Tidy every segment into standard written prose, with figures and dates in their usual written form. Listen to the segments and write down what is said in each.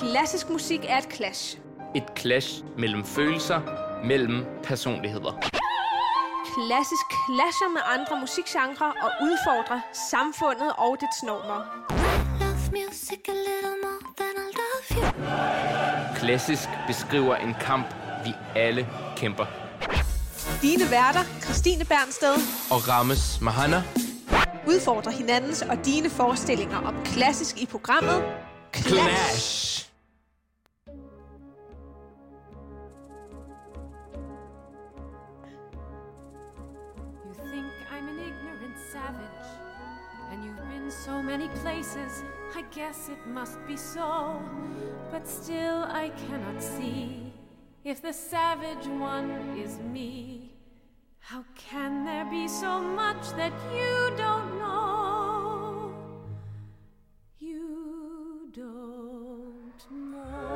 klassisk musik er et clash. Et clash mellem følelser, mellem personligheder. Klassisk clasher med andre musikgenrer og udfordrer samfundet og dets normer. Klassisk beskriver en kamp, vi alle kæmper. Dine værter, Christine Bernsted og Rames Mahana, udfordrer hinandens og dine forestillinger om klassisk i programmet Clash. You think I'm an ignorant savage, and you've been so many places, I guess it must be so, but still I cannot see if the savage one is me. How can there be so much that you don't know? You don't know.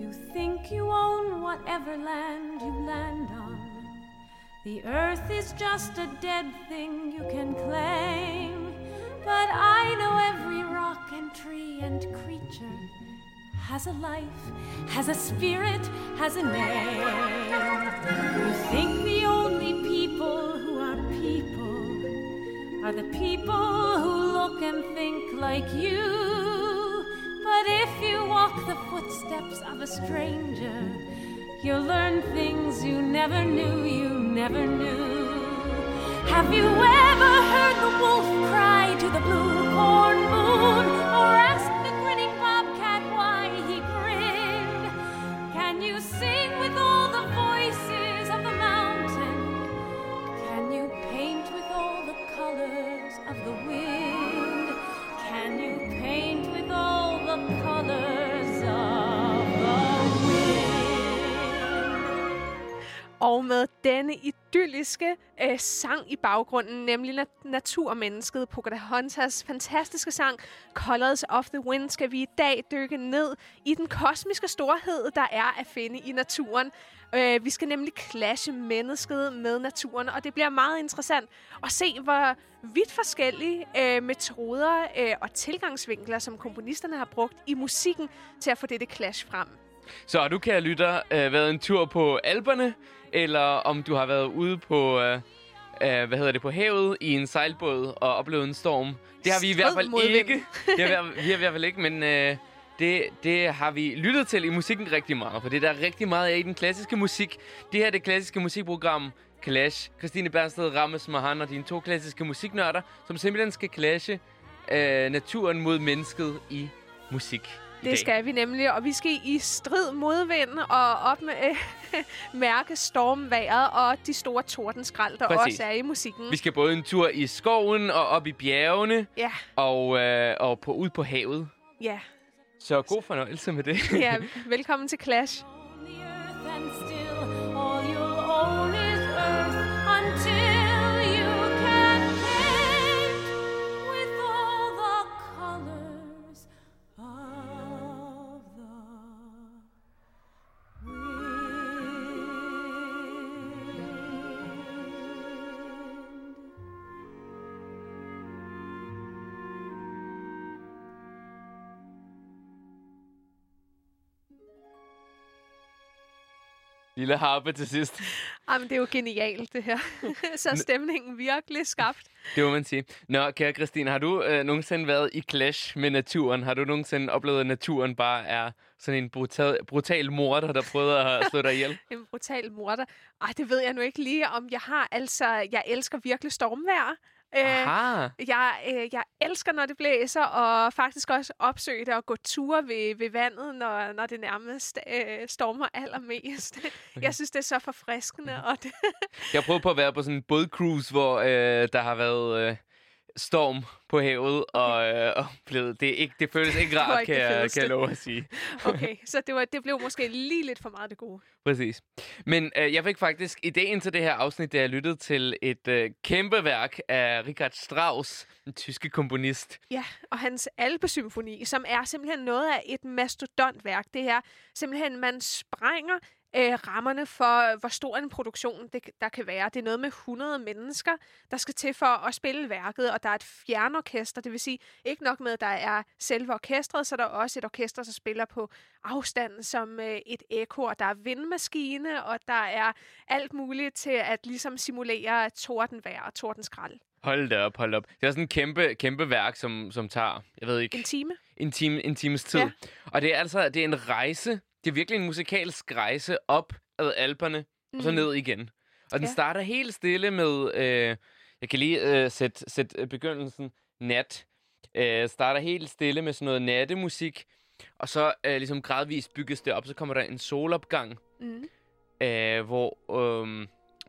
You think you own whatever land you land on. The earth is just a dead thing you can claim. But I know every rock and tree and creature has a life, has a spirit, has a name. You think the only people who are the people who look and think like you. But if you walk the footsteps of a stranger, you'll learn things you never knew, you never knew. Have you ever heard the wolf cry to the blue corn moon, or ask the grinning bobcat why he grinned? Can you sing with all the voices of the mountain? Can you paint with all the colors of the wind? Can you paint with all the colors of the wind? Og med denne idylliske sang i baggrunden, nemlig naturmennesket Pocahontas fantastiske sang Colors of the Wind, skal vi i dag dykke ned i den kosmiske storhed, der er at finde i naturen. Vi skal nemlig clashe mennesket med naturen, og det bliver meget interessant at se, hvor vidt forskellige metoder og tilgangsvinkler, som komponisterne har brugt i musikken til at få dette clash frem. Så har du, kære lytter, været en tur på Alperne, eller om du har været ude på, på havet i en sejlbåd og oplevet en storm. Det har vi i hvert fald ikke. Men det har vi lyttet til i musikken rigtig meget, for det der er rigtig meget af i den klassiske musik. Det her er det klassiske musikprogram Clash. Christine Bernsted, Rames Mahana og dine to klassiske musiknørder, som simpelthen skal clashe naturen mod mennesket i musik. Det skal vi nemlig, og vi skal i strid modvind og mærke stormværet og de store tordenskrald, der også er i musikken. Vi skal både en tur i skoven og op i bjergene og ud på havet. Ja. Så god fornøjelse med det. Ja, velkommen til Clash. Lille harpe til sidst. Jamen, det er jo genialt, det her. Så stemningen virkelig skabt. Det må man sige. Nå, kære Christine, har du nogensinde været i clash med naturen? Har du nogensinde oplevet, at naturen bare er sådan en brutal morder, der prøver at slå dig ihjel? En brutal morder? Ej, det ved jeg nu ikke lige, om jeg har. Altså, jeg elsker virkelig stormvejr. Jeg elsker, når det blæser, og faktisk også opsøge det og gå ture ved vandet, når det nærmest stormer allermest. Okay. Jeg synes, det er så forfriskende. Og det jeg prøvede på at være på sådan en bådcruise, hvor der har været storm på havet, og blevet, det føles ikke rart, kan jeg love at sige. Okay, så det blev måske lige lidt for meget det gode. Præcis. Men jeg fik faktisk idéen til det her afsnit, da jeg lyttede til et kæmpe værk af Richard Strauss, en tyske komponist. Ja, og hans Alpesymfoni, som er simpelthen noget af et mastodontværk. Det her simpelthen, man sprænger rammerne for, hvor stor en produktion der kan være. Det er noget med 100 mennesker, der skal til for at spille værket, og der er et fjernorkester, det vil sige ikke nok med, at der er selve orkestret, så der er også et orkester, der spiller på afstanden som et ekko, og der er vindmaskine, og der er alt muligt til at ligesom simulere tordenvejr og tordenskrald. Hold da op. Det er sådan en kæmpe værk, som tager, jeg ved ikke... En times tid. Ja. Og det er altså, det er en rejse, det er virkelig en musikalsk rejse op ad Alperne, og så ned igen. Og den starter helt stille med, jeg kan lige sætte begyndelsen, nat. Starter helt stille med sådan noget nattemusik, og så ligesom gradvist bygges det op, så kommer der en solopgang, hvor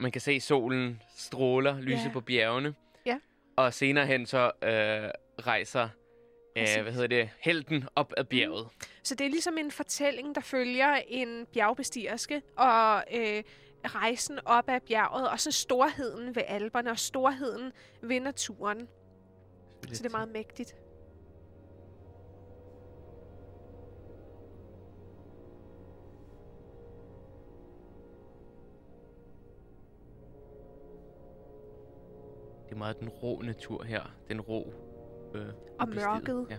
man kan se solen stråler, lyse på bjergene. Ja. Og senere hen så rejser helten op ad bjerget. Så det er ligesom en fortælling, der følger en bjergbestigerske og rejsen op ad bjerget, og så storheden ved Alperne og storheden ved naturen. Så det er meget mægtigt. Det er meget den rå natur her. Den rå og mørket. Ja.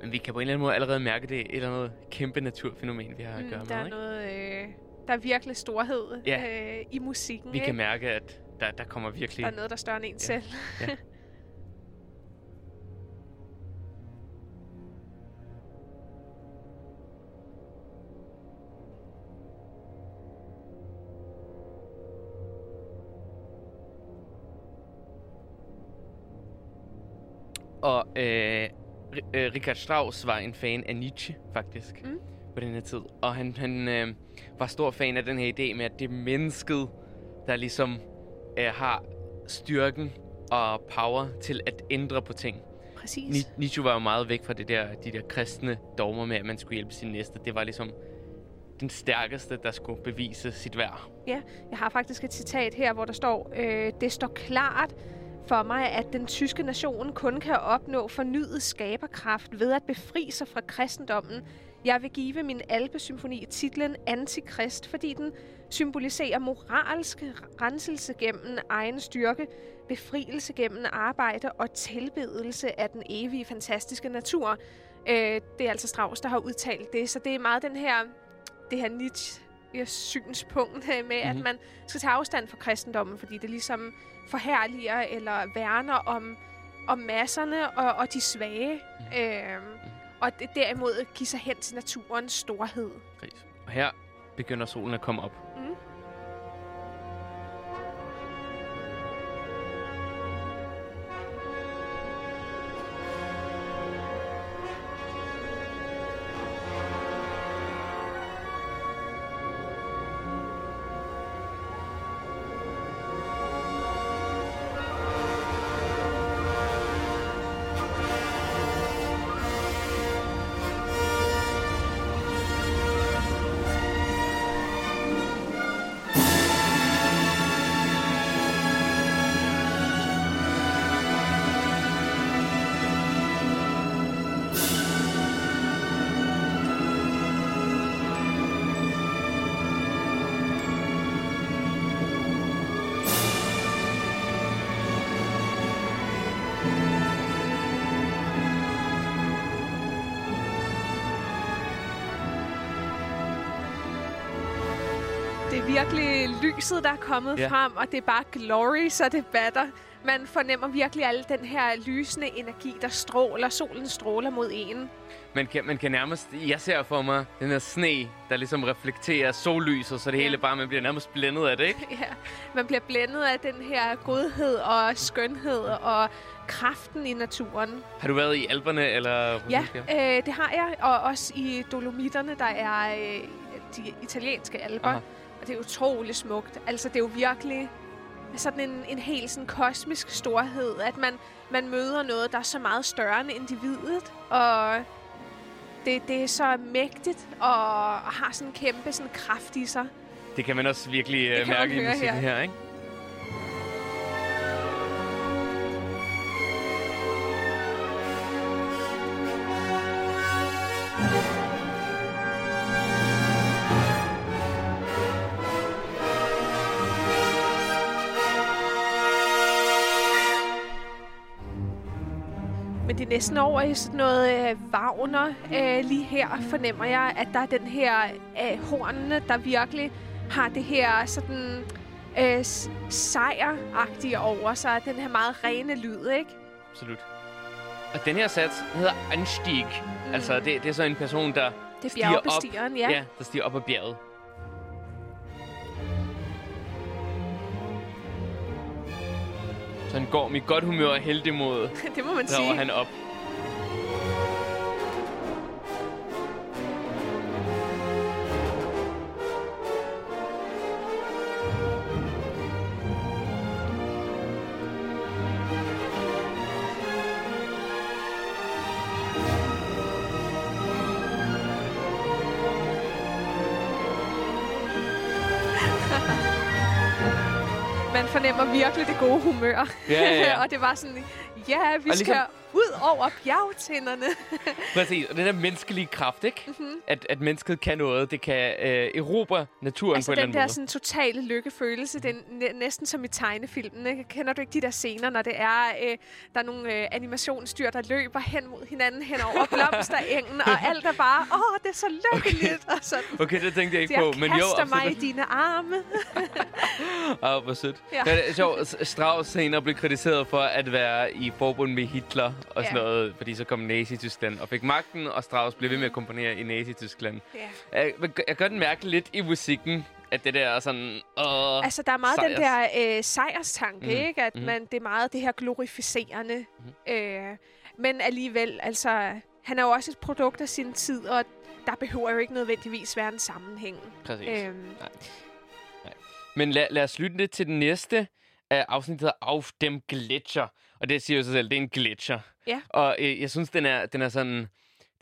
Men vi kan på en eller anden måde allerede mærke, det er et eller andet kæmpe naturfænomen, vi har at gøre med. Der er noget... Der er virkelig storhed i musikken. Vi kan mærke, at der kommer virkelig... Der er noget, der er større end en selv. Ja. Og Richard Strauss var en fan af Nietzsche, faktisk. Mm. På den her tid. Og han var stor fan af den her idé med, at det er mennesket, der ligesom har styrken og power til at ændre på ting. Præcis. Nietzsche var jo meget væk fra de der kristne dogmer med, at man skulle hjælpe sin næste. Det var ligesom den stærkeste, der skulle bevise sit værd. Ja, jeg har faktisk et citat her, hvor der står, det står klart for mig, at den tyske nation kun kan opnå fornyet skaberkraft ved at befri sig fra kristendommen. Jeg vil give min Alpesymfoni titlen Antikrist, fordi den symboliserer moralsk renselse gennem egen styrke, befrielse gennem arbejde og tilbedelse af den evige, fantastiske natur. Det er altså Strauss, der har udtalt det, så det er meget det her Nietzsche-synspunkt med, at man skal tage afstand fra kristendommen, fordi det ligesom forherliger eller værner om masserne og de svage. Og det derimod giver sig hen til naturens storhed. Og her begynder solen at komme op. Virkelig lyset, der er kommet frem, og det er bare glory, så det batter. Man fornemmer virkelig alle den her lysende energi, der stråler. Solen stråler mod en. Man kan nærmest... Jeg ser for mig den her sne, der ligesom reflekterer sollyset, så det hele bare... Man bliver nærmest blændet af det, ikke? Ja, man bliver blændet af den her godhed og skønhed og kraften i naturen. Har du været i Alperne, eller... Ja, det har jeg, og også i Dolomitterne, der er de italienske Alper. Aha. Og det er utroligt smukt. Altså, det er jo virkelig sådan en helt sådan kosmisk storhed, at man møder noget, der er så meget større end individet, og det er så mægtigt og har sådan en kæmpe sådan kraft i sig. Det kan man også virkelig mærke i musikken her, ikke? Men det er næsten over i sådan noget Wagner. Lige her fornemmer jeg, at der er den her hornene, der virkelig har det her sådan sejragtige over sig. Den her meget rene lyd, ikke? Absolut. Og den her sats hedder Anstieg. Mm. Altså, det er så en person, der stiger op. Ja. Ja, der stiger op ad bjerget. Så han går med godt humør og heltemod. Det må man sige. Drager han op. Fornemmer virkelig det gode humør. Ja. Og det var sådan, ja, vi ligesom skal ud over bjergtinderne. Præcis, og den der menneskelige kraft, ikke? Mm-hmm. At mennesket kan noget, det kan erobre naturen altså på en eller anden måde. Altså den der sådan totale lykkefølelse, det er næsten som i tegnefilmen, ikke? Kender du ikke de der scener, når det er, der er nogle animationsdyr, der løber hen mod hinanden hen over blomsterengen, og alt er bare, det er så lykkeligt, okay. Og sådan. Okay, det tænkte jeg ikke på, men jo. Jeg kaster mig i dine arme. Hvor sødt. Ja. Det er sjovt, Strauss senere blev kritiseret for at være i forbund med Hitler og sådan noget, fordi så kom Nazi-Tyskland og fik magten, og Strauss blev ved med at komponere i Nazi-Tyskland. Jeg kan godt mærke lidt i musikken, at det der sådan... altså, der er meget den der sejrstanke, ikke? At det er meget det her glorificerende. Men alligevel, altså, han er jo også et produkt af sin tid, og der behøver jo ikke nødvendigvis være en sammenhæng. Præcis. Nej. Men lad os slutte lidt til den næste afsnit, der hedder Auf dem Gletscher. Og det siger jo sig selv, det er en gletscher. Ja. Og jeg synes, den er sådan...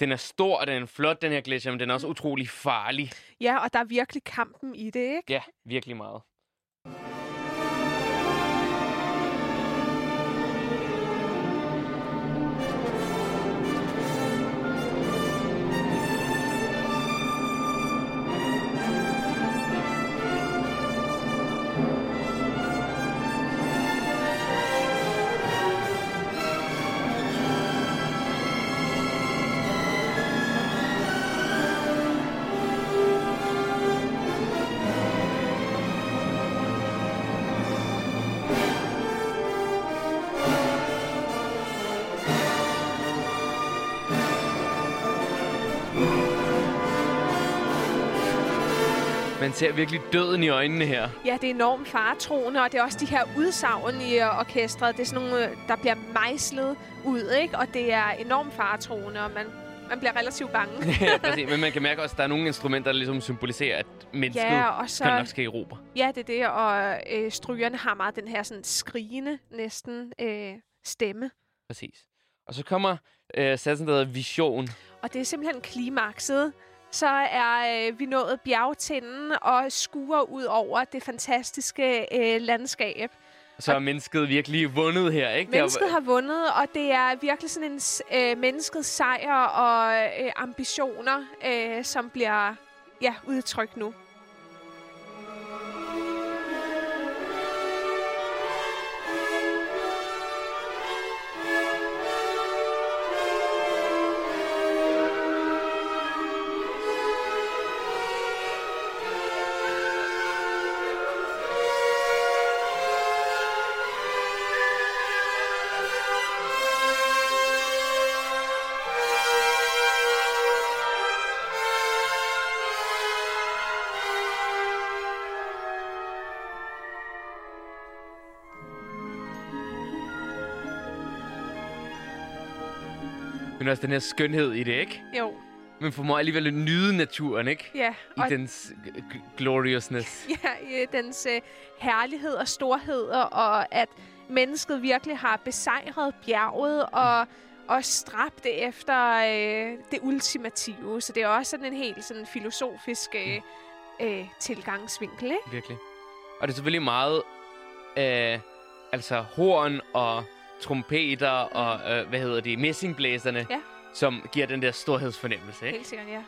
Den er stor, og den er flot, den her gletscher, men den er også utrolig farlig. Ja, og der er virkelig kampen i det, ikke? Ja, virkelig meget. Man ser virkelig døden i øjnene her. Ja, det er enormt faretroende, og det er også de her udsagn i orkestret. Det er sådan nogle, der bliver mejslet ud, ikke? Og det er enormt faretroende, og man bliver relativt bange. Ja, men man kan mærke også, at der er nogle instrumenter, der ligesom symboliserer, at mennesket kan nok ske i Europa. Ja, det er det, og strygerne har meget den her sådan skrigende næsten stemme. Præcis. Og så kommer satsen, der hedder Vision. Og det er simpelthen klimakset. Så er vi nået bjergtinden og skuer ud over det fantastiske landskab. Så er mennesket virkelig vundet her, ikke? Mennesket har vundet, og det er virkelig sådan en menneskets sejr og ambitioner, som bliver udtrykt nu. Men også den her skønhed i det, ikke? Jo. Men formår alligevel at nyde naturen, ikke? Ja. I dens gloriousness. Ja, i dens herlighed og storhed, og at mennesket virkelig har besejret bjerget og stræbt efter det ultimative. Så det er også sådan en helt sådan filosofisk tilgangsvinkel, ikke? Virkelig. Og det er selvfølgelig meget altså horn og trompeter og messingblæserne, ja, som giver den der storhedsfornemmelse, ikke? Helt sikkert, ja.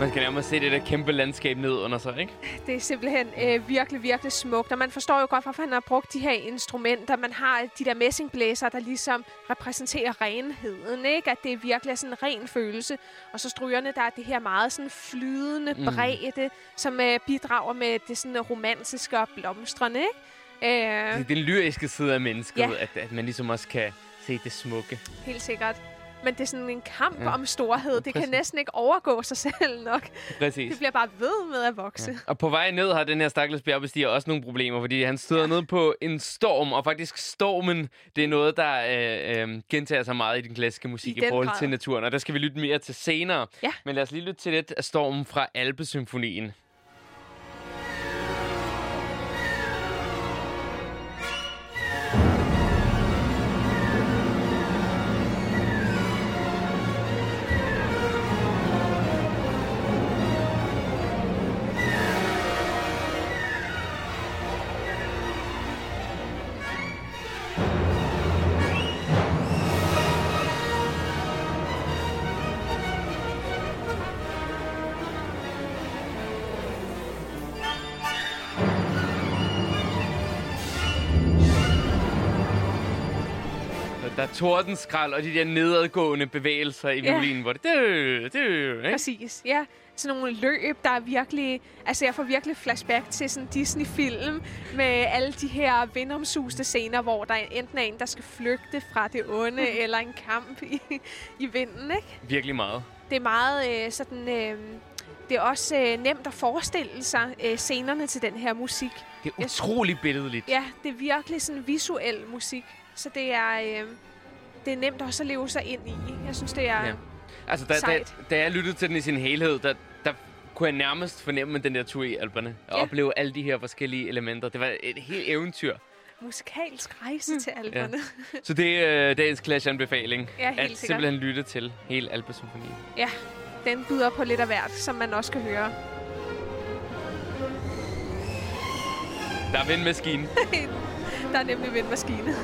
Man kan nærmest se det der kæmpe landskab ned under sig, ikke? Det er simpelthen virkelig, virkelig smukt. Og man forstår jo godt, hvorfor han har brugt de her instrumenter. Man har de der messingblæser, der ligesom repræsenterer renheden, ikke? At det virkelig er sådan en ren følelse. Og så strygerne, der er det her meget sådan flydende bredde, som bidrager med det sådan romantiske og blomstrende, ikke? Det er den lyriske side af mennesket, ja, at man ligesom også kan se det smukke. Helt sikkert. Men det er sådan en kamp om storhed. Det kan næsten ikke overgå sig selv nok. Præcis. Det bliver bare ved med at vokse. Ja. Og på vej ned har den her stakkels bjergbestiger også nogle problemer, fordi han støder ned på en storm, og faktisk stormen, det er noget, der gentager sig meget i den klassiske musik i forhold til naturen, og der skal vi lytte mere til senere. Ja. Men lad os lige lytte til lidt af stormen fra Alpesymfonien. Der er tordenskrald og de der nedadgående bevægelser i violinen, hvor det ikke? Præcis, ja. Sådan nogle løb, der er virkelig... Altså, jeg får virkelig flashback til sådan en Disney-film med alle de her vindomsuste scener, hvor der enten er en, der skal flygte fra det onde, eller en kamp i vinden, ikke? Virkelig meget. Det er meget sådan... Det er også nemt at forestille sig scenerne til den her musik. Det er utroligt billedligt. Ja, det er virkelig sådan visuel musik. Så det er, det er nemt også at leve sig ind i. Jeg synes, det er altså, da jeg lyttede til den i sin helhed, der kunne jeg nærmest fornemme den der tur i Alperne. Og opleve alle de her forskellige elementer. Det var et helt eventyr. Musikalsk rejse til Alperne. Ja. Så det er dagens Clash-anbefaling. Ja, at simpelthen lytte til hele Alpesymfonien. Ja, den byder på lidt af hvert, som man også kan høre. Der er vindmaskinen. Der er nemlig vindmaskinen.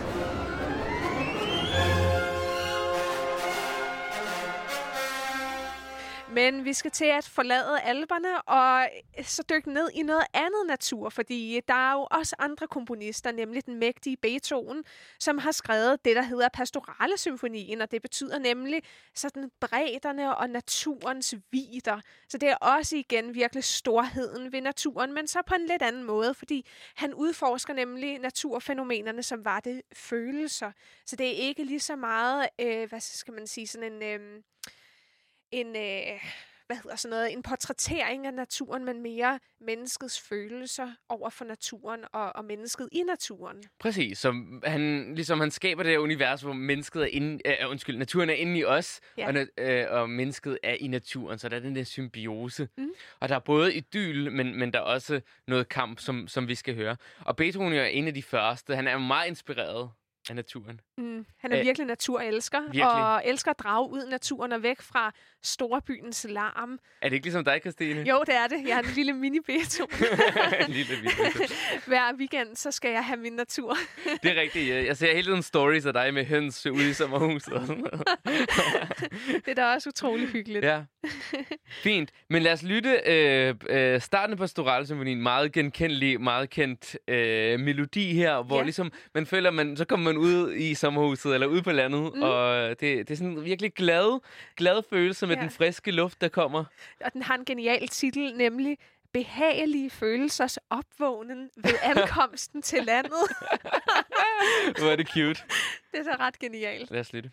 Men vi skal til at forlade Alperne og så dykke ned i noget andet natur, fordi der er jo også andre komponister, nemlig den mægtige Beethoven, som har skrevet det, der hedder Pastoralsymfonien, og det betyder nemlig sådan bredderne og naturens vidder. Så det er også igen virkelig storheden ved naturen, men så på en lidt anden måde, fordi han udforsker nemlig naturfænomenerne, som var det følelser. Så det er ikke lige så meget, hvad skal man sige, sådan en portrættering af naturen, men mere menneskets følelser over for naturen og mennesket i naturen. Præcis, så han skaber det her univers, hvor mennesket er naturen er inde i os, og mennesket er i naturen, så der er den der symbiose. Og der er både idyl, men der er også noget kamp, som vi skal høre. Og Beethoven er en af de første. Han er meget inspireret af naturen. Mm, han er virkelig naturelsker, og elsker at drage ud i naturen og væk fra storbyens larm. Er det ikke ligesom dig, Christine? Jo, det er det. Jeg er en lille mini-Beethoven. Hver weekend, så skal jeg have min natur. Det er rigtigt. Jeg ser hele tiden stories af dig med høns ude i sommerhuset. Det er da også utrolig hyggeligt. Ja. Fint. Men lad os lytte starten på Pastoralsymfonien. Meget genkendelig, meget kendt melodi her, hvor ligesom man føler, så kommer man ud i sommerhuset eller ude på landet, og det er sådan en virkelig glad følelse med den friske luft, der kommer. Og den har en genial titel, nemlig Behagelige følelsers opvågnen ved ankomsten til landet. Hvor er det cute. Det er så ret genialt. Lad os lytte.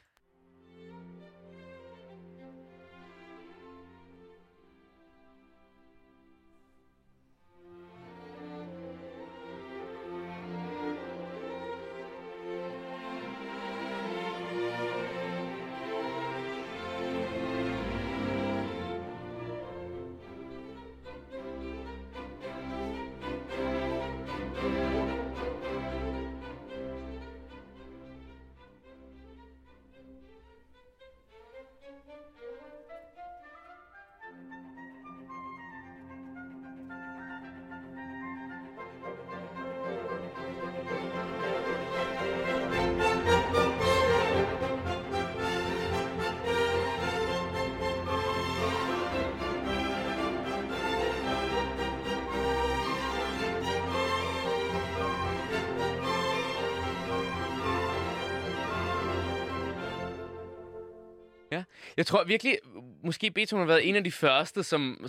Ja. Jeg tror virkelig, måske Beethoven har været en af de første, som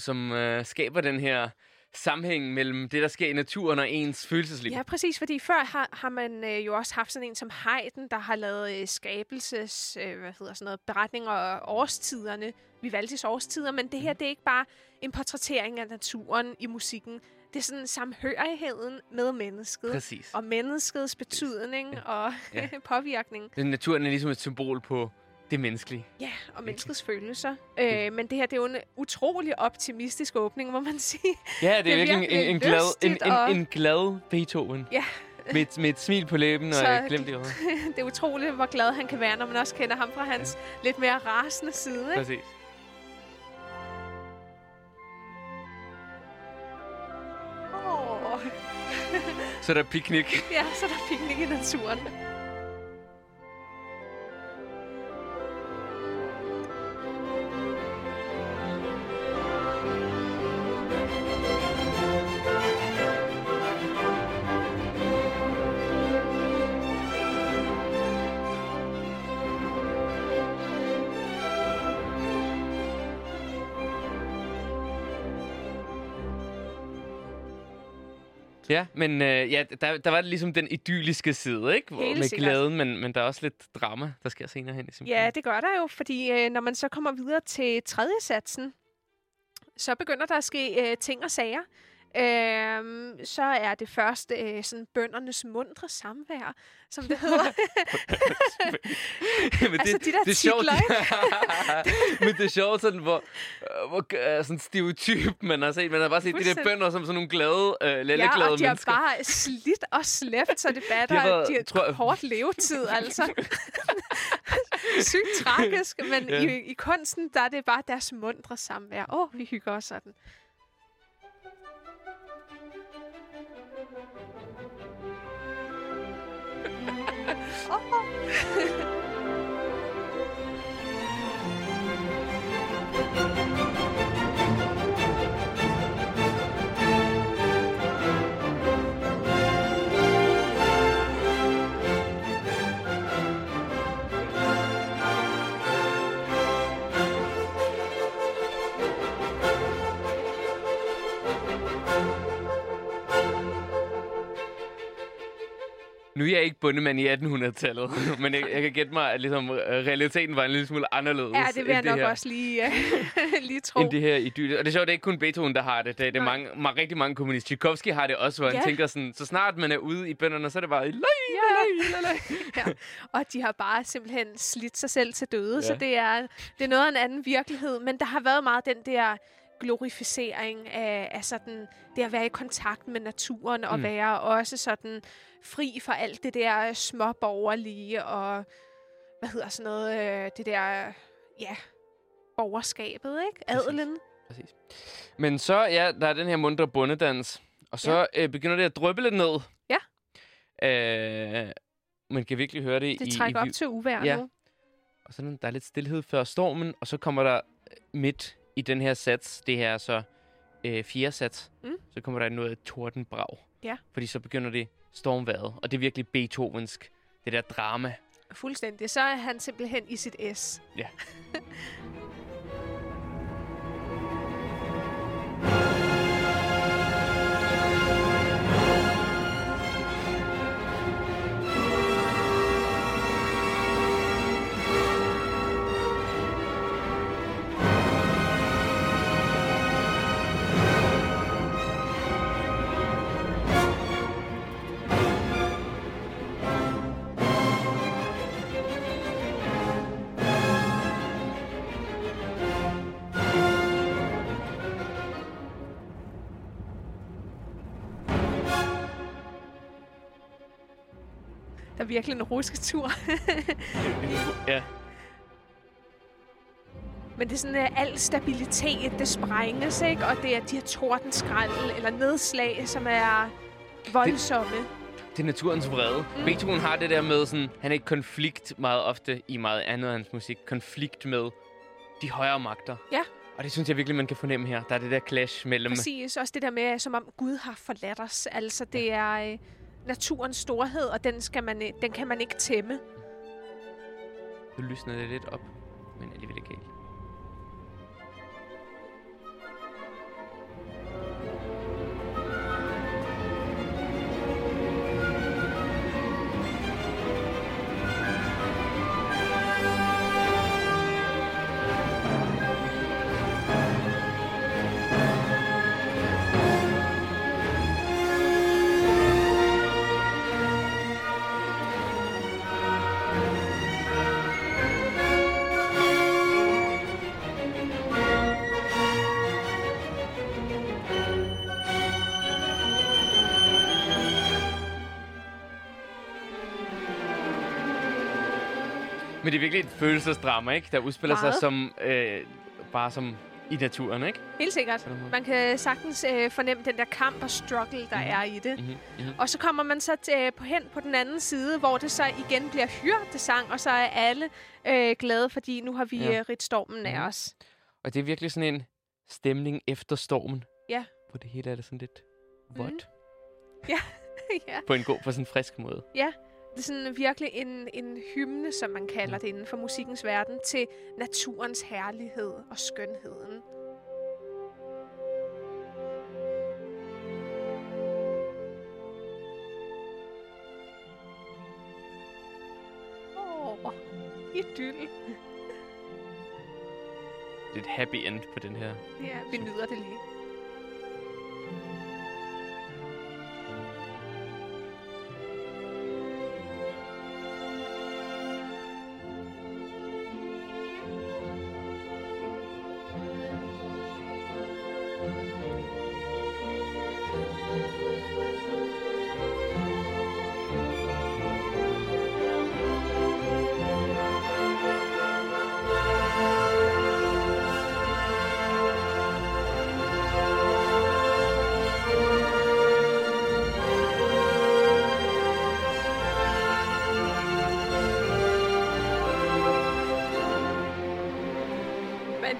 skaber den her sammenhæng mellem det, der sker i naturen og ens følelsesliv. Ja, præcis, fordi før har man jo også haft sådan en som Haydn, der har lavet beretninger og årstiderne, Vivaldis årstider, men det her, det er ikke bare en portrættering af naturen i musikken. Det er sådan samhørigheden med mennesket. Præcis. Og menneskets betydning og påvirkning. Naturen er ligesom et symbol på det menneskelige. Ja, og menneskets følelser. Men det her, det er jo en utrolig optimistisk åbning, må man sige. Ja, det er virkelig en glad Beethoven. Ja. Med et smil på læben, og jeg glemte det. Det er utroligt, hvor glad han kan være, når man også kender ham fra hans lidt mere rasende side. Ikke? Præcis. Så der er piknik. Ja, så der er piknik i naturen. Ja, men der var det ligesom den idylliske side, ikke? Med glæden, men der er også lidt drama, der sker senere hen i symfonien. Ja, det gør der jo, fordi når man så kommer videre til tredje satsen, så begynder der at ske ting og sager. Så er det først sådan bøndernes mundre samvær, som det hedder. Altså de der titler, ikke? Men det er sjovt, sådan, hvor sådan stereotyp man har set. Man har bare set de der bønder som sådan nogle glade, lalleglade mennesker. Ja, og de har bare slidt og slæbt, så det batter. De har hårdt levetid, altså. Sygt tragisk, men i kunsten, der er det bare deres mundre samvær. Vi hygger os sådan. Nu er jeg ikke bundemand i 1800-tallet, men jeg kan gætte mig, at ligesom, realiteten var en lille smule anderledes. Ja, det vil jeg nok også lige tro. End det her idylle. Og det er sjovt, at det er ikke kun Beethoven, der har det. Det er rigtig mange komponister. Tchaikovsky har det også, hvor han tænker sådan, så snart man er ude i bønderne, så er det bare... Ja. Og de har bare simpelthen slidt sig selv til døde, så det er noget af en anden virkelighed. Men der har været meget den der glorificering af sådan, det at være i kontakt med naturen og være også sådan fri for alt det der småborgerlige og det der borgerskabet, ikke? Adelen. Præcis. Men så der er den her mundre bondedans, og så begynder det at dryppe lidt ned. Ja. Man kan virkelig høre det. Det trækker op til uvejr nu. Og sådan, der er lidt stilhed før stormen, og så kommer der midt i den her sats, det her så fjerde sats, så kommer der noget tordenbrag. Ja. Fordi så begynder det stormvejret, og det er virkelig beethovensk, det der drama. Fuldstændig. Så er han simpelthen i sit S. Ja. Der er virkelig en rusketur. Ja. Men det er sådan, at al stabilitet, det sprænges, ikke? Og det er de her tordenskrald eller nedslag, som er voldsomme. Det er naturens vrede. Beethoven har det der med, sådan, han er i konflikt meget ofte i meget andet af hans musik. Konflikt med de højere magter. Ja. Og det synes jeg virkelig, man kan fornemme her. Der er det der clash mellem... Præcis. Også det der med, som om Gud har forladt os. Altså, det er... naturens storhed, og den kan man ikke tæmme. Nu lysner det lidt op, men alligevel ikke helt. Men det er virkelig et følelsesdrama, ikke? Der udspiller sig som, bare som i naturen, ikke? Helt sikkert. Man kan sagtens fornemme den der kamp og struggle, der er i det. Og så kommer man så hen på den anden side, hvor det så igen bliver hyrdesang, og så er alle glade, fordi nu har vi ridt stormen af os. Og det er virkelig sådan en stemning efter stormen. Ja. Hvor det hele er det sådan lidt vådt. Ja. På en god, på sådan en frisk måde. Ja. Det er sådan virkelig en hymne, som man kalder det inden for musikkens verden, til naturens herlighed og skønheden. Idyll. Det er et happy end på den her. Ja, vi nyder det lige.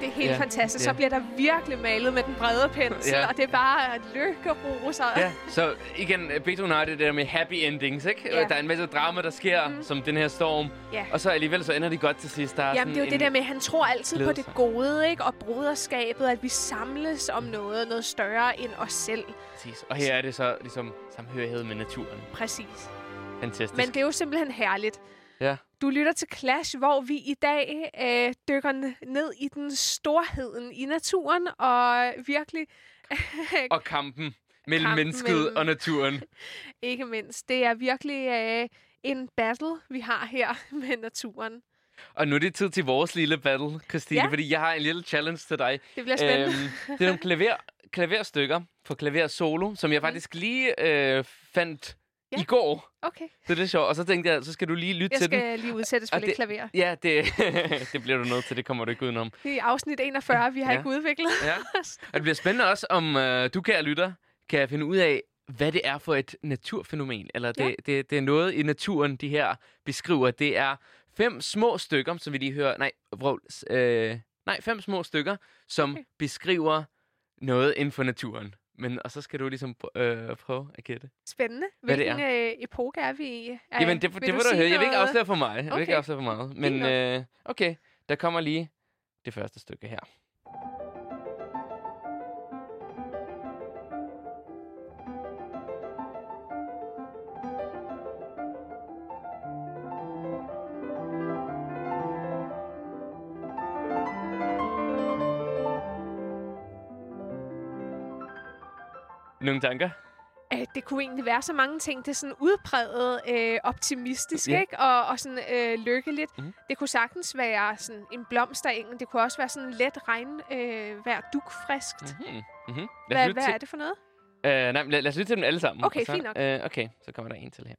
Det er helt fantastisk. Så bliver der virkelig malet med den brede pensel, og det er bare lykkeroser. Ja, så igen, Beethoven har det der med happy endings, ikke? Ja. Der er en masse drama, der sker, som den her storm, og så alligevel så ender de godt til sidst. Der er det er jo det der med, han tror altid på det gode, ikke? Og broderskabet, at vi samles om noget større end os selv. Præcis, og her er det så ligesom samhørighed med naturen. Præcis. Fantastisk. Men det er jo simpelthen herligt. Ja. Du lytter til Clash, hvor vi i dag dykker ned i den storheden i naturen, og virkelig... og kampen mellem mennesket og naturen. Ikke mindst. Det er virkelig en battle, vi har her med naturen. Og nu er det tid til vores lille battle, Christine, fordi jeg har en lille challenge til dig. Det bliver spændende. Det er nogle klaverstykker på klaversolo, som jeg faktisk lige fandt... I går. Okay. Så det er sjovt. Og så tænkte jeg, så skal du lige lytte til den. Jeg skal lige udsættes for lidt klaver. Ja, det bliver du nødt til. Det kommer du ikke udenom. Det er afsnit 41, vi har ikke udviklet. Ja. Og det bliver spændende også, om du, kære lytter, kan finde ud af, hvad det er for et naturfænomen. Eller det er noget i naturen, de her beskriver. Det er 5 små stykker, som vi lige hører. Nej, 5 små stykker, som beskriver noget inden for naturen. Men, og så skal du ligesom prøve at gætte. Spændende. Hvilken epoke er vi i? Jamen, det må du høre. Jeg vil ikke afsløre for mig. Jeg vil ikke afsløre for meget. Men okay, der kommer lige det første stykke her. Nogle tanker? Det kunne egentlig være så mange ting. Det er sådan udpræget optimistisk, ikke? Og sådan lykkeligt. Mm-hmm. Det kunne sagtens være sådan en blomstereng. Det kunne også være sådan let regnvejr, dugfriskt. Mm-hmm. Mm-hmm. Hvad er det for noget? Nej, lad os lytte til dem alle sammen. Okay, fint nok. Okay, så kommer der en til her.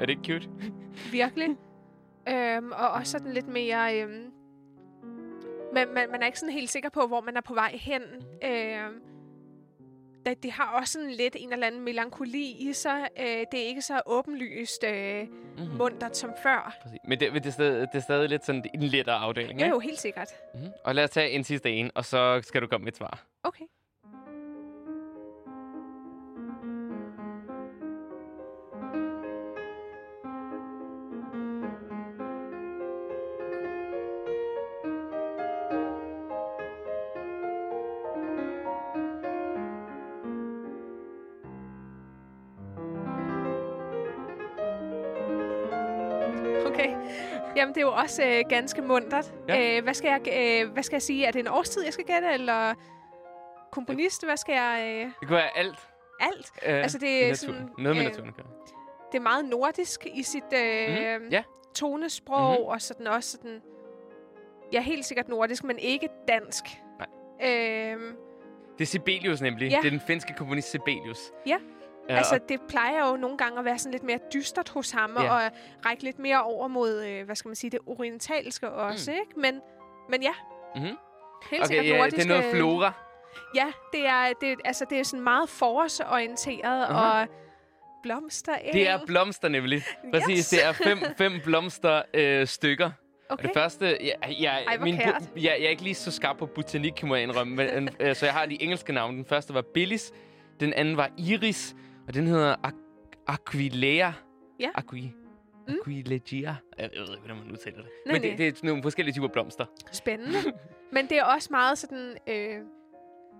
Er det ikke cute? Virkelig. Og også sådan lidt mere... man er ikke sådan helt sikker på, hvor man er på vej hen. Det har også sådan lidt en eller anden melankoli i sig. Det er ikke så åbenlyst muntert som før. Præcis. Men det er stadig lidt sådan en lettere afdeling, ikke? Det er jo helt sikkert. Mm-hmm. Og lad os tage en sidste en, og så skal du komme med et svar. Okay. Jamen, det er jo også ganske muntert. Ja. Hvad skal jeg sige? Er det en årstid, jeg skal gætte, eller komponist? Hvad skal jeg... Det kunne være alt. Alt? Altså, det er sådan, noget med naturen, kan. Det er meget nordisk i sit tonesprog, og sådan også sådan... Ja, helt sikkert nordisk, men ikke dansk. Nej. Det er Sibelius nemlig. Ja. Det er den finske komponist Sibelius. Ja. Ja, altså, det plejer jo nogle gange at være sådan lidt mere dystert hos ham, og række lidt mere over mod, hvad skal man sige, det orientalske også, ikke? Men ja, helt sikkert nordiske... Det er noget flora. Ja, det er sådan meget forårsorienteret, og blomster, ikke? Det er blomster nemlig. Præcis, det er 5 blomsterstykker. Okay. Og det første... Jeg er ikke lige så skarp på botanik, må jeg indrømme, men, så jeg har de engelske navne. Den første var Billis, den anden var Iris, og den hedder Aquilea. Ja. Aquilegia. Jeg ved ikke, hvordan man udtaler det. Men det er nogle forskellige typer blomster. Spændende. Men det er også meget sådan,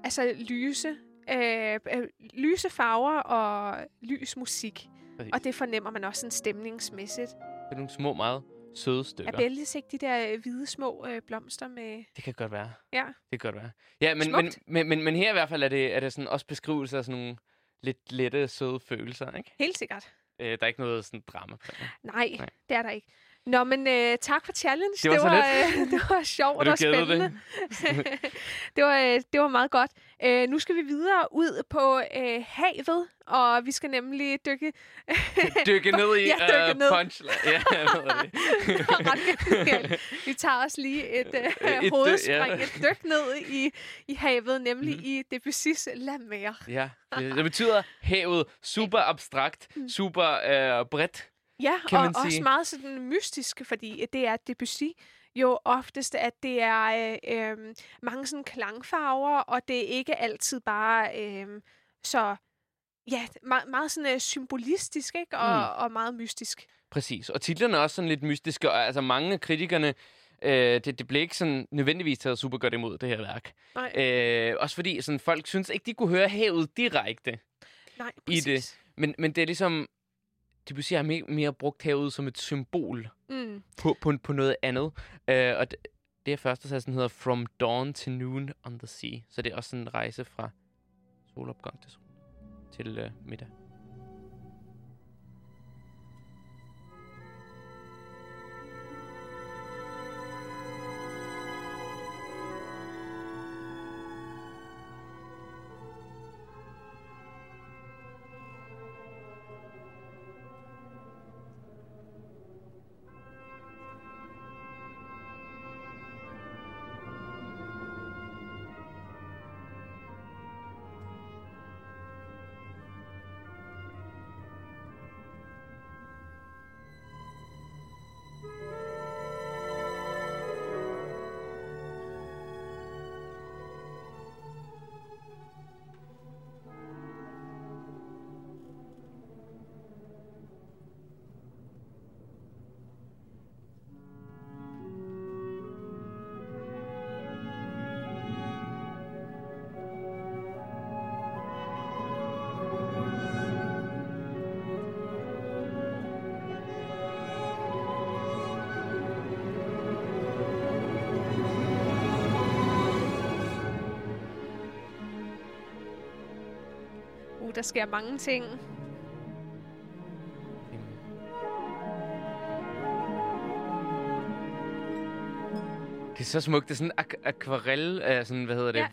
altså lyse farver og lys musik. Præcis. Og det fornemmer man også sådan stemningsmæssigt. Det er nogle små, meget søde stykker. Er Bellis ikke de der hvide små blomster med... Det kan godt være. Ja. Det kan godt være. Ja, men her i hvert fald er det sådan også beskrivelser af sådan nogle lidt lette, søde følelser, ikke? Helt sikkert. Der er ikke noget sådan drama. Nej, det er der ikke. Nå, men tak for challenge. Det var sjovt og spændende. Det var meget godt. Nu skal vi videre ud på havet, og vi skal nemlig dykke ned i punchline. Ja, vi tager os lige et hovedspring, et dyk ned i havet, nemlig i Debussy's La Mer. Ja, det betyder havet super abstrakt, super bredt. Ja, og også meget sådan mystiske, fordi det er Debussy jo oftest, at det er mange sådan klangfarver, og det er ikke altid bare meget sådan symbolistisk, ikke? Og meget mystisk. Præcis, og titlerne er også sådan lidt mystiske, og altså mange af kritikerne, det blev ikke sådan nødvendigvis taget super godt imod det her værk. Også fordi sådan, folk synes ikke, de kunne høre havet direkte. Nej, præcis. I det. Men det er ligesom... Debussy har mere brugt havet som et symbol på noget andet. Og Det er første satsen hedder From Dawn to Noon on the Sea. Så det er også sådan en rejse fra solopgang til sol til middag. Der sker mange ting. Det er så smukt. Det er sådan akvarel, sådan hvad hedder det?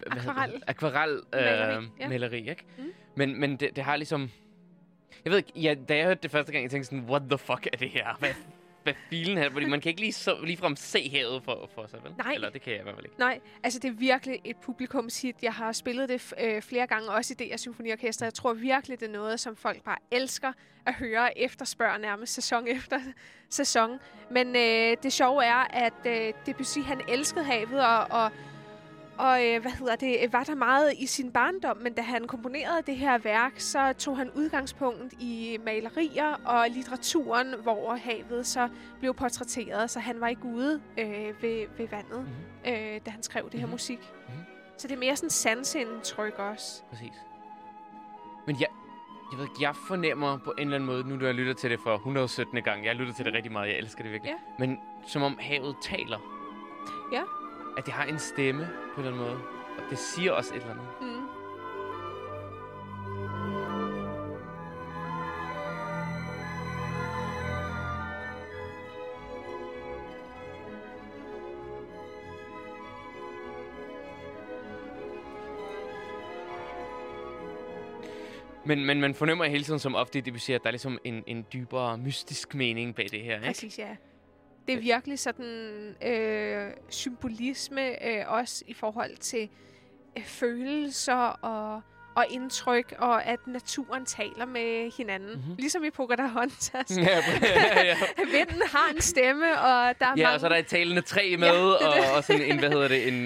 Akvarelmaleri, ikke? Mm. Men det har ligesom, jeg ved ikke. Ja, da jeg hørte det første gang, jeg tænkte sådan, what the fuck er det her? Hvad filen her? Fordi man kan ikke ligefrem se havet for sig, vel? Nej. Eller det kan jeg i hvert fald ikke. Nej, altså det er virkelig et publikumshit. Jeg har spillet det flere gange, også i DR Symfoniorkester. Jeg tror virkelig, det er noget, som folk bare elsker at høre og efterspørge nærmest sæson efter sæson. Men det sjove er, at Debussy, han elskede havet, og var der meget i sin barndom, men da han komponerede det her værk, så tog han udgangspunkt i malerier og litteraturen, hvor havet så blev portrætteret, så han var ikke ude ved vandet, da han skrev det her musik. Mm-hmm. Så det er mere sådan sansindtryk også. Præcis. Men jeg ved ikke, jeg fornemmer på en eller anden måde, nu da jeg lytter til det for 117. gang, jeg lytter til det rigtig meget, jeg elsker det virkelig, men som om havet taler. Ja. At det har en stemme på den måde, og det siger også et eller andet. Mm. Men man fornemmer hele tiden som ofte i Debussy, at der er ligesom en dybere mystisk mening bag det her, ikke? Præcis, ja. Det er virkelig sådan symbolisme, også i forhold til følelser og indtryk, og at naturen taler med hinanden. Mm-hmm. Ligesom i Pocahontas. Ja. Vinden har en stemme, og der er mange... og så er der et talende træ med, og sådan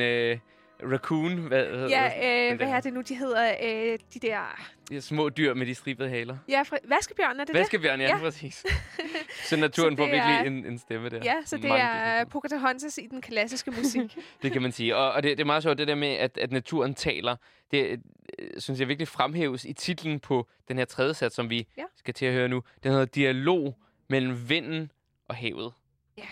en, raccoon. De der... De små dyr med de stribede haler. Ja, vaskebjørn, er det vaskebjørn, det? Vaskebjørn, ja, præcis. Så naturen får virkelig en stemme der. Ja, så det er Pocahontas i den klassiske musik. Det kan man sige. Og det er meget sjovt, det der med, at naturen taler. Det synes jeg virkelig fremhæves i titlen på den her tredje sats, som vi skal til at høre nu. Den hedder Dialog mellem vinden og havet. Ja.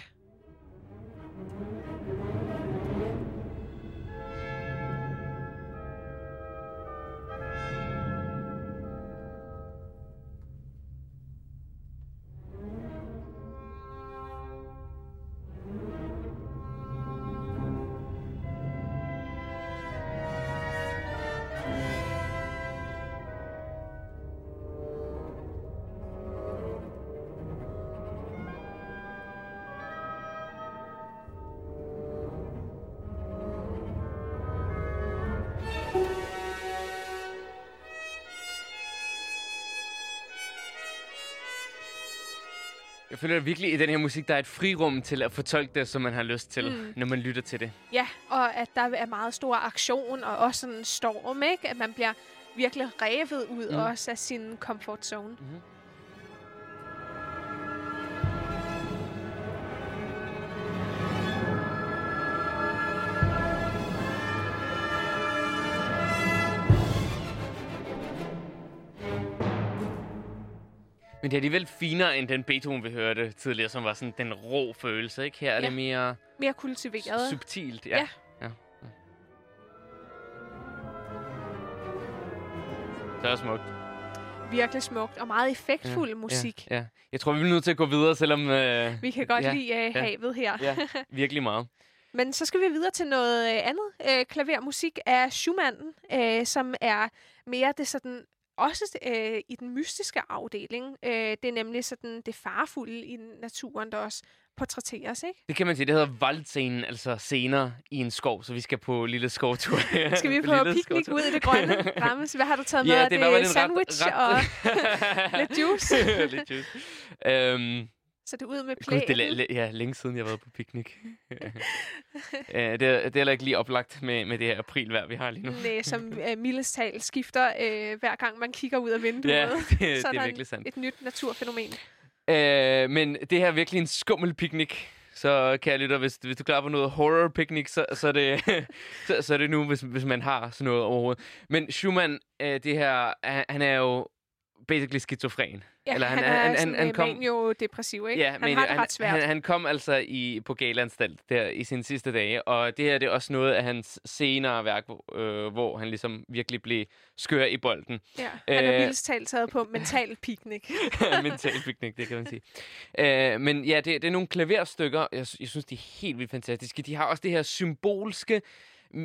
Jeg føler virkelig, i den her musik, der er et frirum til at fortolke det, som man har lyst til, når man lytter til det. Ja, og at der er meget stor aktion, og også en storm, ikke? At man bliver virkelig revet ud også af sin comfort zone. Mm-hmm. Men det er alligevel finere end den Beethoven, vi hørte tidligere, som var sådan den rå følelse, ikke? Her er det mere kultiveret. Subtilt, ja. Det er smukt. Virkelig smukt, og meget effektfuld musik. Ja. Jeg tror, vi bliver nødt til at gå videre, selvom... Vi kan godt lide havet her. Ja, virkelig meget. Men så skal vi videre til noget andet klavermusik af Schumann, som er mere det sådan... Også i den mystiske afdeling. Det er nemlig sådan det farefulde i naturen, der også portrætteres, ikke? Det kan man sige. Det hedder Waldstein, altså scener i en skov. Så vi skal på lille skovtur. Skal vi på piknik ud i det grønne? Rammes, hvad har du taget med? Ja, det er sandwich og lidt juice. Lidt juice. Så det er ud med plænen. Længe siden jeg har været på piknik. Det er heller ikke lige oplagt med det her aprilvejr, vi har lige nu. Næ, som mildest talt skifter, hver gang man kigger ud af vinduet. Ja, det er virkelig sandt. Et nyt naturfænomen. Men det her er virkelig en skummel piknik. Så kan jeg lytte, hvis du klarer på noget horror-piknik, så er det nu, hvis man har sådan noget overhovedet. Men Schumann, det her, han er jo... basically skizofren. Ja, eller han kom jo depressiv, ikke? Ja, han har det ret svært. Han kom altså på galanstalt der i sine sidste dage, og det her det er også noget af hans senere værk, hvor han ligesom virkelig blev skør i bolden. Ja, han er vildest talt taget på mental piknik. Mental piknik, det kan man sige. Men ja, det er nogle klaverstykker, jeg synes, de er helt vildt fantastiske. De har også det her symbolske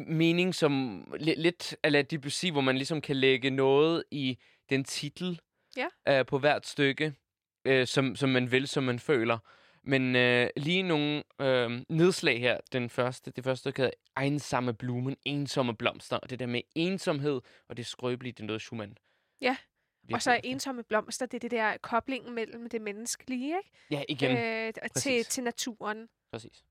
mening, som lidt a la Debussy, hvor man ligesom kan lægge noget i den titel på hvert stykke, som man vil, som man føler. Men lige nogle nedslag her. Det første stykke hedder Einsame Blumen, ensomme blomster. Og det der med ensomhed og det skrøbelige, det er noget Schumann. Ja, og så ensomme blomster, det er det der koblingen mellem det menneskelige, ikke? Ja, igen. Til naturen. Præcis.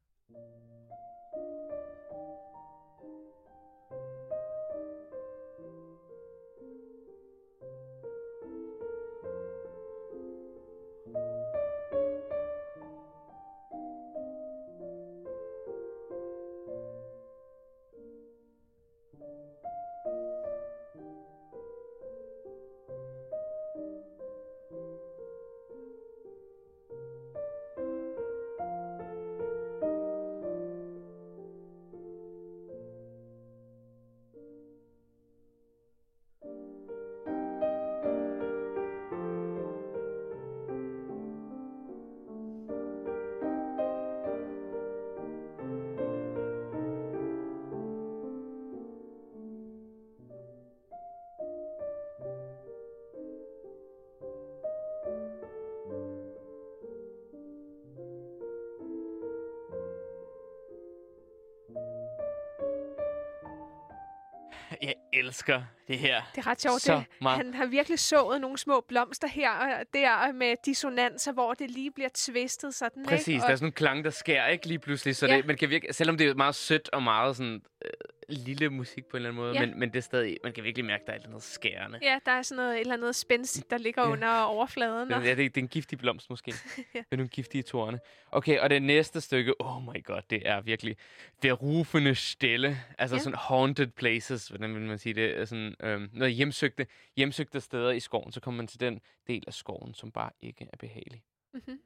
Jeg elsker det her. Det er ret sjovt. Han har virkelig sået nogle små blomster her og der med dissonanser, hvor det lige bliver tvistet sådan. Præcis, ikke? Og der er sådan en klang, der skærer ikke lige pludselig. Så det, man kan virke, selvom det er meget sødt og meget sådan, lille musik på en eller anden måde, men det er stadig, man kan virkelig mærke, at der er et eller andet skærende. Ja, der er sådan noget, et eller andet spændsigt, der ligger under overfladen. Ja, det er en giftig blomst måske. Med nogle giftige torne. Okay, og det næste stykke, oh my god, det er virkelig berufende stille. Altså sådan haunted places, hvordan vil man sige det? Sådan, noget hjemsøgte steder i skoven, så kommer man til den del af skoven, som bare ikke er behagelig. Mhm.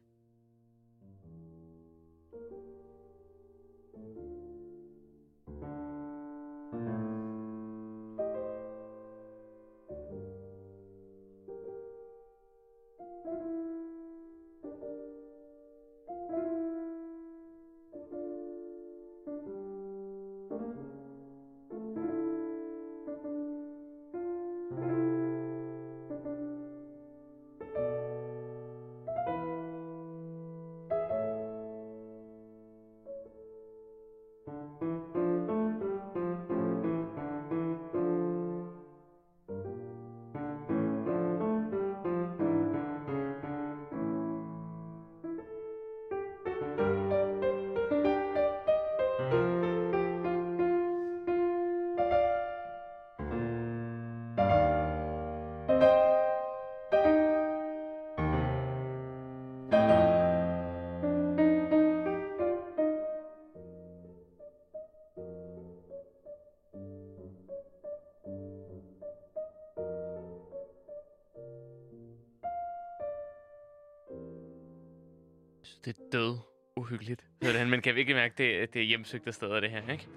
Det er død uhyggeligt. Men kan vi ikke mærke, det er hjemsøgte steder, det her, ikke?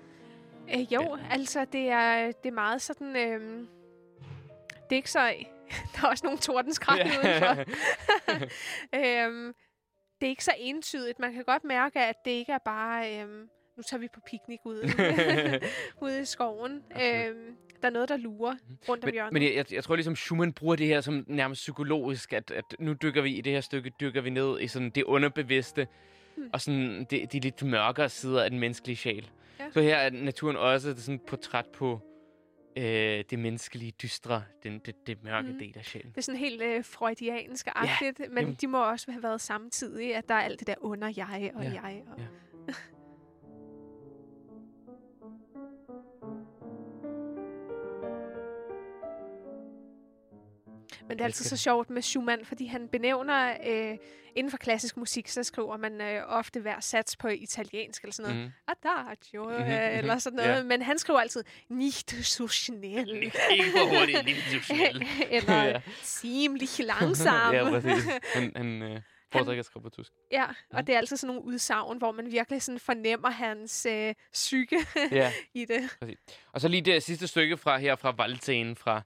Altså det er meget sådan... det er ikke så... Der er også nogle tordenskrald udenfor. Det er ikke så entydigt. Man kan godt mærke, at det ikke er bare... nu tager vi på piknik ude i skoven. Der er noget, der lurer rundt om hjørnet. Men jeg tror ligesom, Schumann bruger det her som nærmest psykologisk, at nu dykker vi i det her stykke, dykker vi ned i sådan det underbevidste, og sådan de lidt mørkere sider af den menneskelige sjæl. Ja. Så her er naturen også sådan et portræt på det menneskelige dystre, det mørke del af sjælen. Det er sådan helt freudiansk-agtigt, men de må også have været samtidig, at der er alt det der under jeg og jeg. Og... Ja. Men det er altid så sjovt med Schumann, fordi han benævner, inden for klassisk musik, så skriver man ofte hver sats på italiensk, eller sådan noget. Adagio, eller sådan noget. Yeah. Men han skriver altid, nicht so schnell. Ikke for hurtigt, nicht so schnell. Eller ziemlich langsam. Ja, præcis. Han foretrækker at skrive på tysk. Ja, og det er altid sådan nogle udsagn, hvor man virkelig sådan fornemmer hans psyke i det. Præcis. Og så lige det sidste stykke fra Waldstein, fra...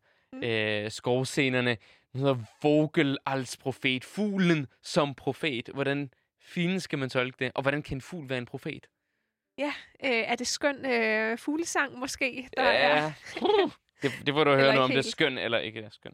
skovscenerne. Den hedder Vogel als Prophet. Fuglen som profet. Hvordan fint skal man tolke det? Og hvordan kan en fugl være en profet? Ja, er det skøn fuglesang måske? Der er... det får du høre nu, om det er skøn eller ikke er skøn.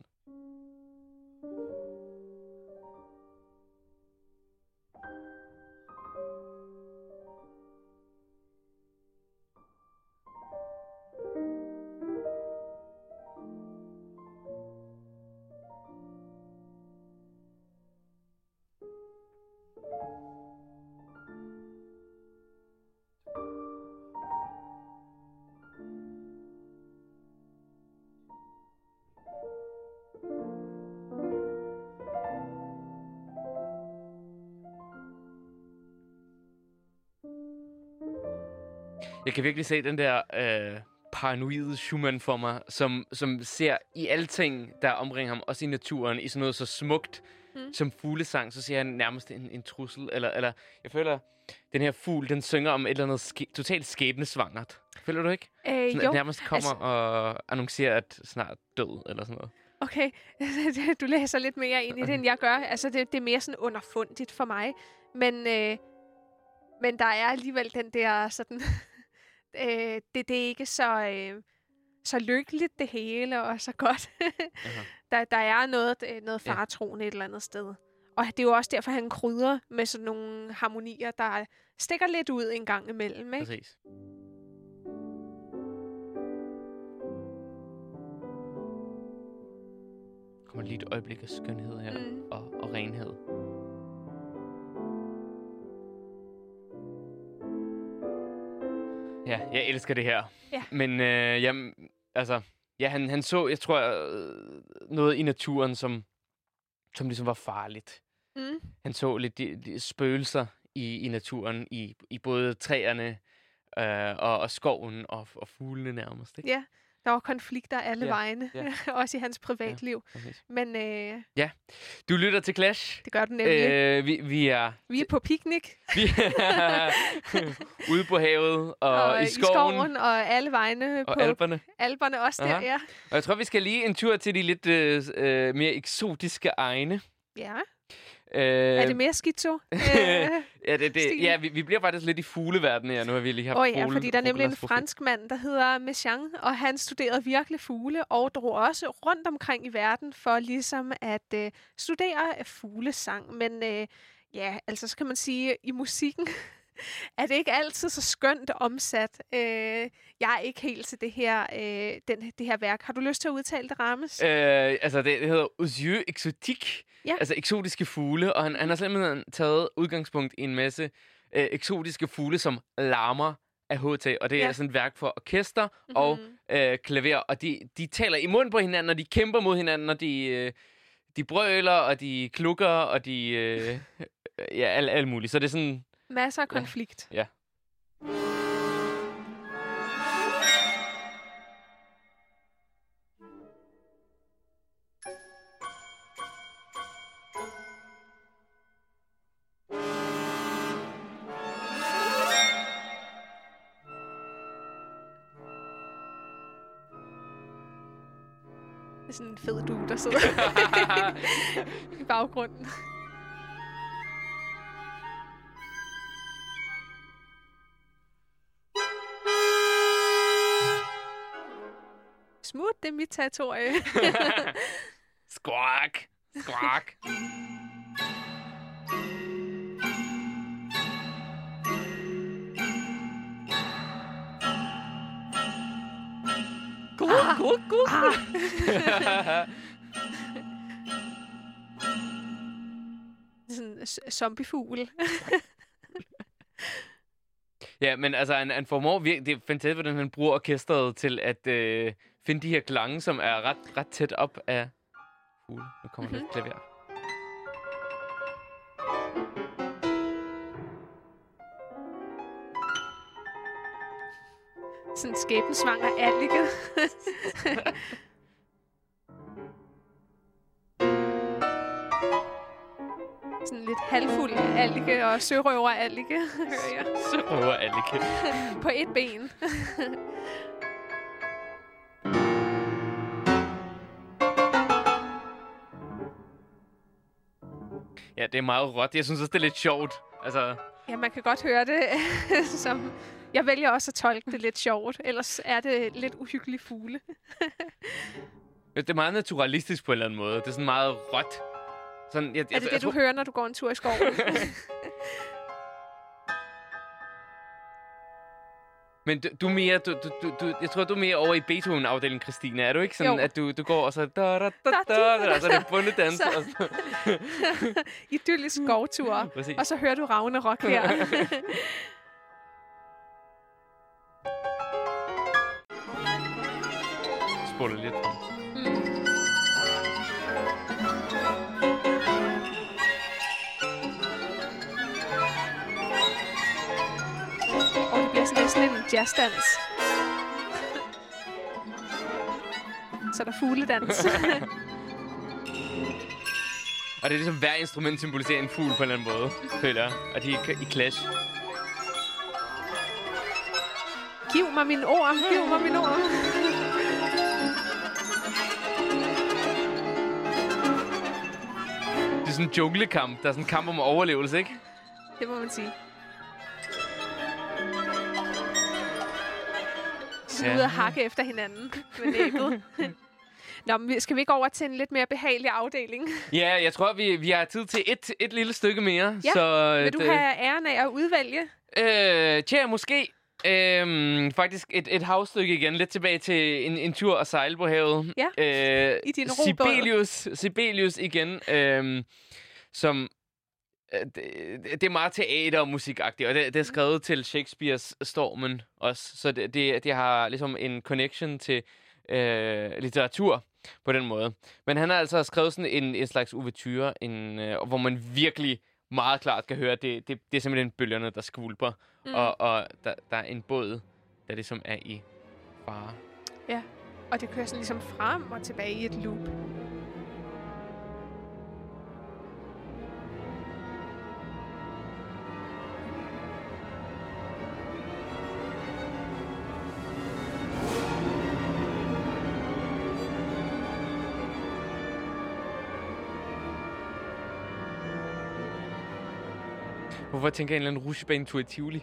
Jeg kan virkelig se den der paranoide Schumann for mig, som ser i alting, der omringer ham, også i naturen, i sådan noget så smukt som fuglesang, så ser han nærmest en trussel. Eller jeg føler, den her fugl, den synger om et eller andet totalt skæbnesvangert. Føler du ikke? Sådan, jo. Nærmest kommer og annoncerer, at snart død, eller sådan noget. Okay, du læser lidt mere ind i det, end jeg gør. Altså, det er mere sådan underfundigt for mig. Men der er alligevel den der sådan... det er ikke så lykkeligt det hele, og så godt. Der er noget faretroende et eller andet sted. Og det er jo også derfor, han krydrer med sådan nogle harmonier, der stikker lidt ud en gang imellem. Ikke? Præcis. Der kommer lige et øjeblik af skønhed her, og renhed. Ja, jeg elsker det her. Ja. Men han så, jeg tror, noget i naturen, som ligesom var farligt. Han så lidt de spøgelser i naturen, i både træerne og skoven og fuglene nærmest. Ikke? Ja, der var konflikter alle vegne, også i hans privatliv. Ja, men ja, du lytter til Clash. Det gør du nemlig. Vi er på piknik. Vi er ude på havet og i skoven og alle vegne og på Alperne. Alperne også der, ja. Og jeg tror, vi skal lige en tur til de lidt mere eksotiske egne. Ja. Er det mere skizo? Vi bliver faktisk lidt i fugleverdenen her, nu har vi lige haft fordi der er nemlig en fransk mand, der hedder Messiaen, og han studerede virkelig fugle og drog også rundt omkring i verden for ligesom at studere fuglesang. Men så kan man sige, i musikken er det ikke altid så skønt omsat. Jeg er ikke helt til det her, det her værk. Har du lyst til at udtale det, Rames? Det hedder Oiseaux exotiques, altså eksotiske fugle. Og han har simpelthen taget udgangspunkt i en masse eksotiske fugle, som larmer af HT. Og det er sådan et værk for orkester og klaver. Og de taler i munden på hinanden, og de kæmper mod hinanden, og de brøler, og de klukker, og de... alt muligt. Så det er sådan... Masser af konflikt. Ja. Det er sådan en fed due, der sidder i baggrunden. Smut, det er mit territorie. Squawk, squawk. Sådan en zombiefugl. Ja, men altså, han formår virkelig... Det er fantastisk, hvordan han bruger orkestret til at finde de her klange, som er ret tæt op af... nu kommer lidt klaver. Sådan en skæbnesvanger atliket. Sådan lidt halvfuld atliket og sørøver atliket, hører jeg. Sørøver atliket. På et ben. Ja, det er meget råt. Jeg synes også, det er lidt sjovt. Altså... ja, man kan godt høre det som... Jeg vælger også at tolke det lidt sjovt, ellers er det lidt uhyggelige fugle. Det er meget naturalistisk på en eller anden måde. Det er sådan meget råt. Sådan, er det det, du hører, når du går en tur i skoven? Men du jeg tror, du er mere over i Beethoven-afdelingen, Christina. Er du ikke sådan, at du går og så... og så er det bundedans. Idyllisk skovtur, og så hører du Ragnarok her. Lidt. Og det bliver sådan en jazzdans. Så er der fugledans. Og det er ligesom, hver instrument symboliserer en fugl på en eller anden måde, føler jeg. Og de er i clash. Giv mig mine ord, giv mig mine ord. Det er sådan en junglekamp. Der er sådan en kamp om overlevelse, ikke? Det må man sige. Så ud og hakke efter hinanden med næbet. Nå, men skal vi ikke over til en lidt mere behagelig afdeling? Ja, jeg tror, vi har tid til et lille stykke mere. Ja, så vil du have æren af at udvælge? Tja, måske. Faktisk et havstykke igen. Lidt tilbage til en tur og sejle på havet. Ja, i din robåd. Sibelius igen, som... Det er meget teater- og musikagtigt, og det er skrevet til Shakespeares Stormen også. Så det har ligesom en connection til litteratur på den måde. Men han har altså skrevet sådan en slags ouverture, hvor man virkelig... meget klart kan høre, det er simpelthen bølgerne, der skvulper, og der er en båd, der ligesom er i fare. Ja, og det kører sådan ligesom frem og tilbage i et loop. Hvorfor tænker jeg en eller anden rutsjebanetur i Tivoli?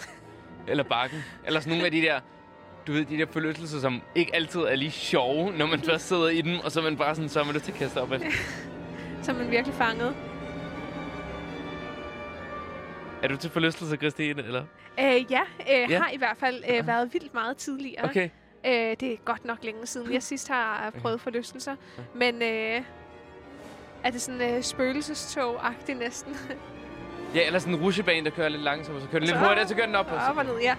Eller Bakken? Eller sådan nogle af de der, du ved, de der forløselser, som ikke altid er lige sjove, når man først sidder i dem, og så er man bare sådan, så er man nødt til at kaste op af. Så er man virkelig fanget. Er du til forløselser, Christine, eller? Ja. Har i hvert fald været vildt meget tidligere. Okay. Det er godt nok længe siden, jeg sidst har prøvet forløselser. Men er det sådan spøgelsestog-agtigt næsten? Ja, eller sådan en rutsjebane, der kører lidt langsomt, så kører den lidt hurtigt, og så kører den op. Op og ned, ja.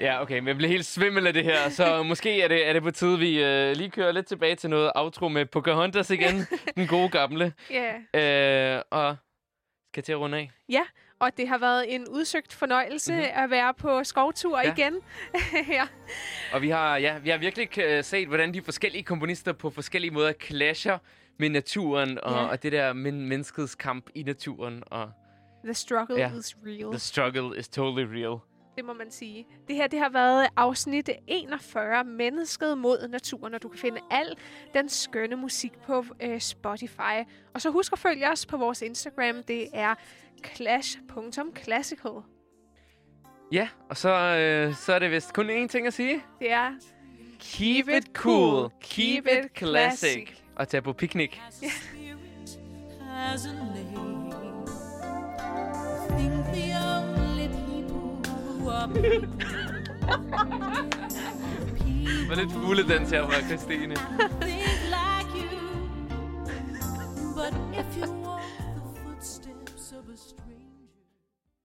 Ja, okay, men jeg bliver helt svimmel af det her, så måske er det på tide, vi lige kører lidt tilbage til noget outro med Pocahontas igen, den gode gamle. Ja. Og skal til at runde af. Ja. Og det har været en udsøgt fornøjelse at være på skovtur igen. Ja. Og vi har virkelig set, hvordan de forskellige komponister på forskellige måder clasher med naturen og det der menneskets kamp i naturen. Og The struggle is real. The struggle is totally real. Det må man sige. Det her, det har været afsnit 41, Mennesket mod naturen, og du kan finde al den skønne musik på Spotify. Og så husk at følge os på vores Instagram, det er clash.classical. Ja, og så er det vist kun én ting at sige. Det er... Keep it cool, keep it classic. Og tag på picnic. Det var lidt fugledans her fra Christine.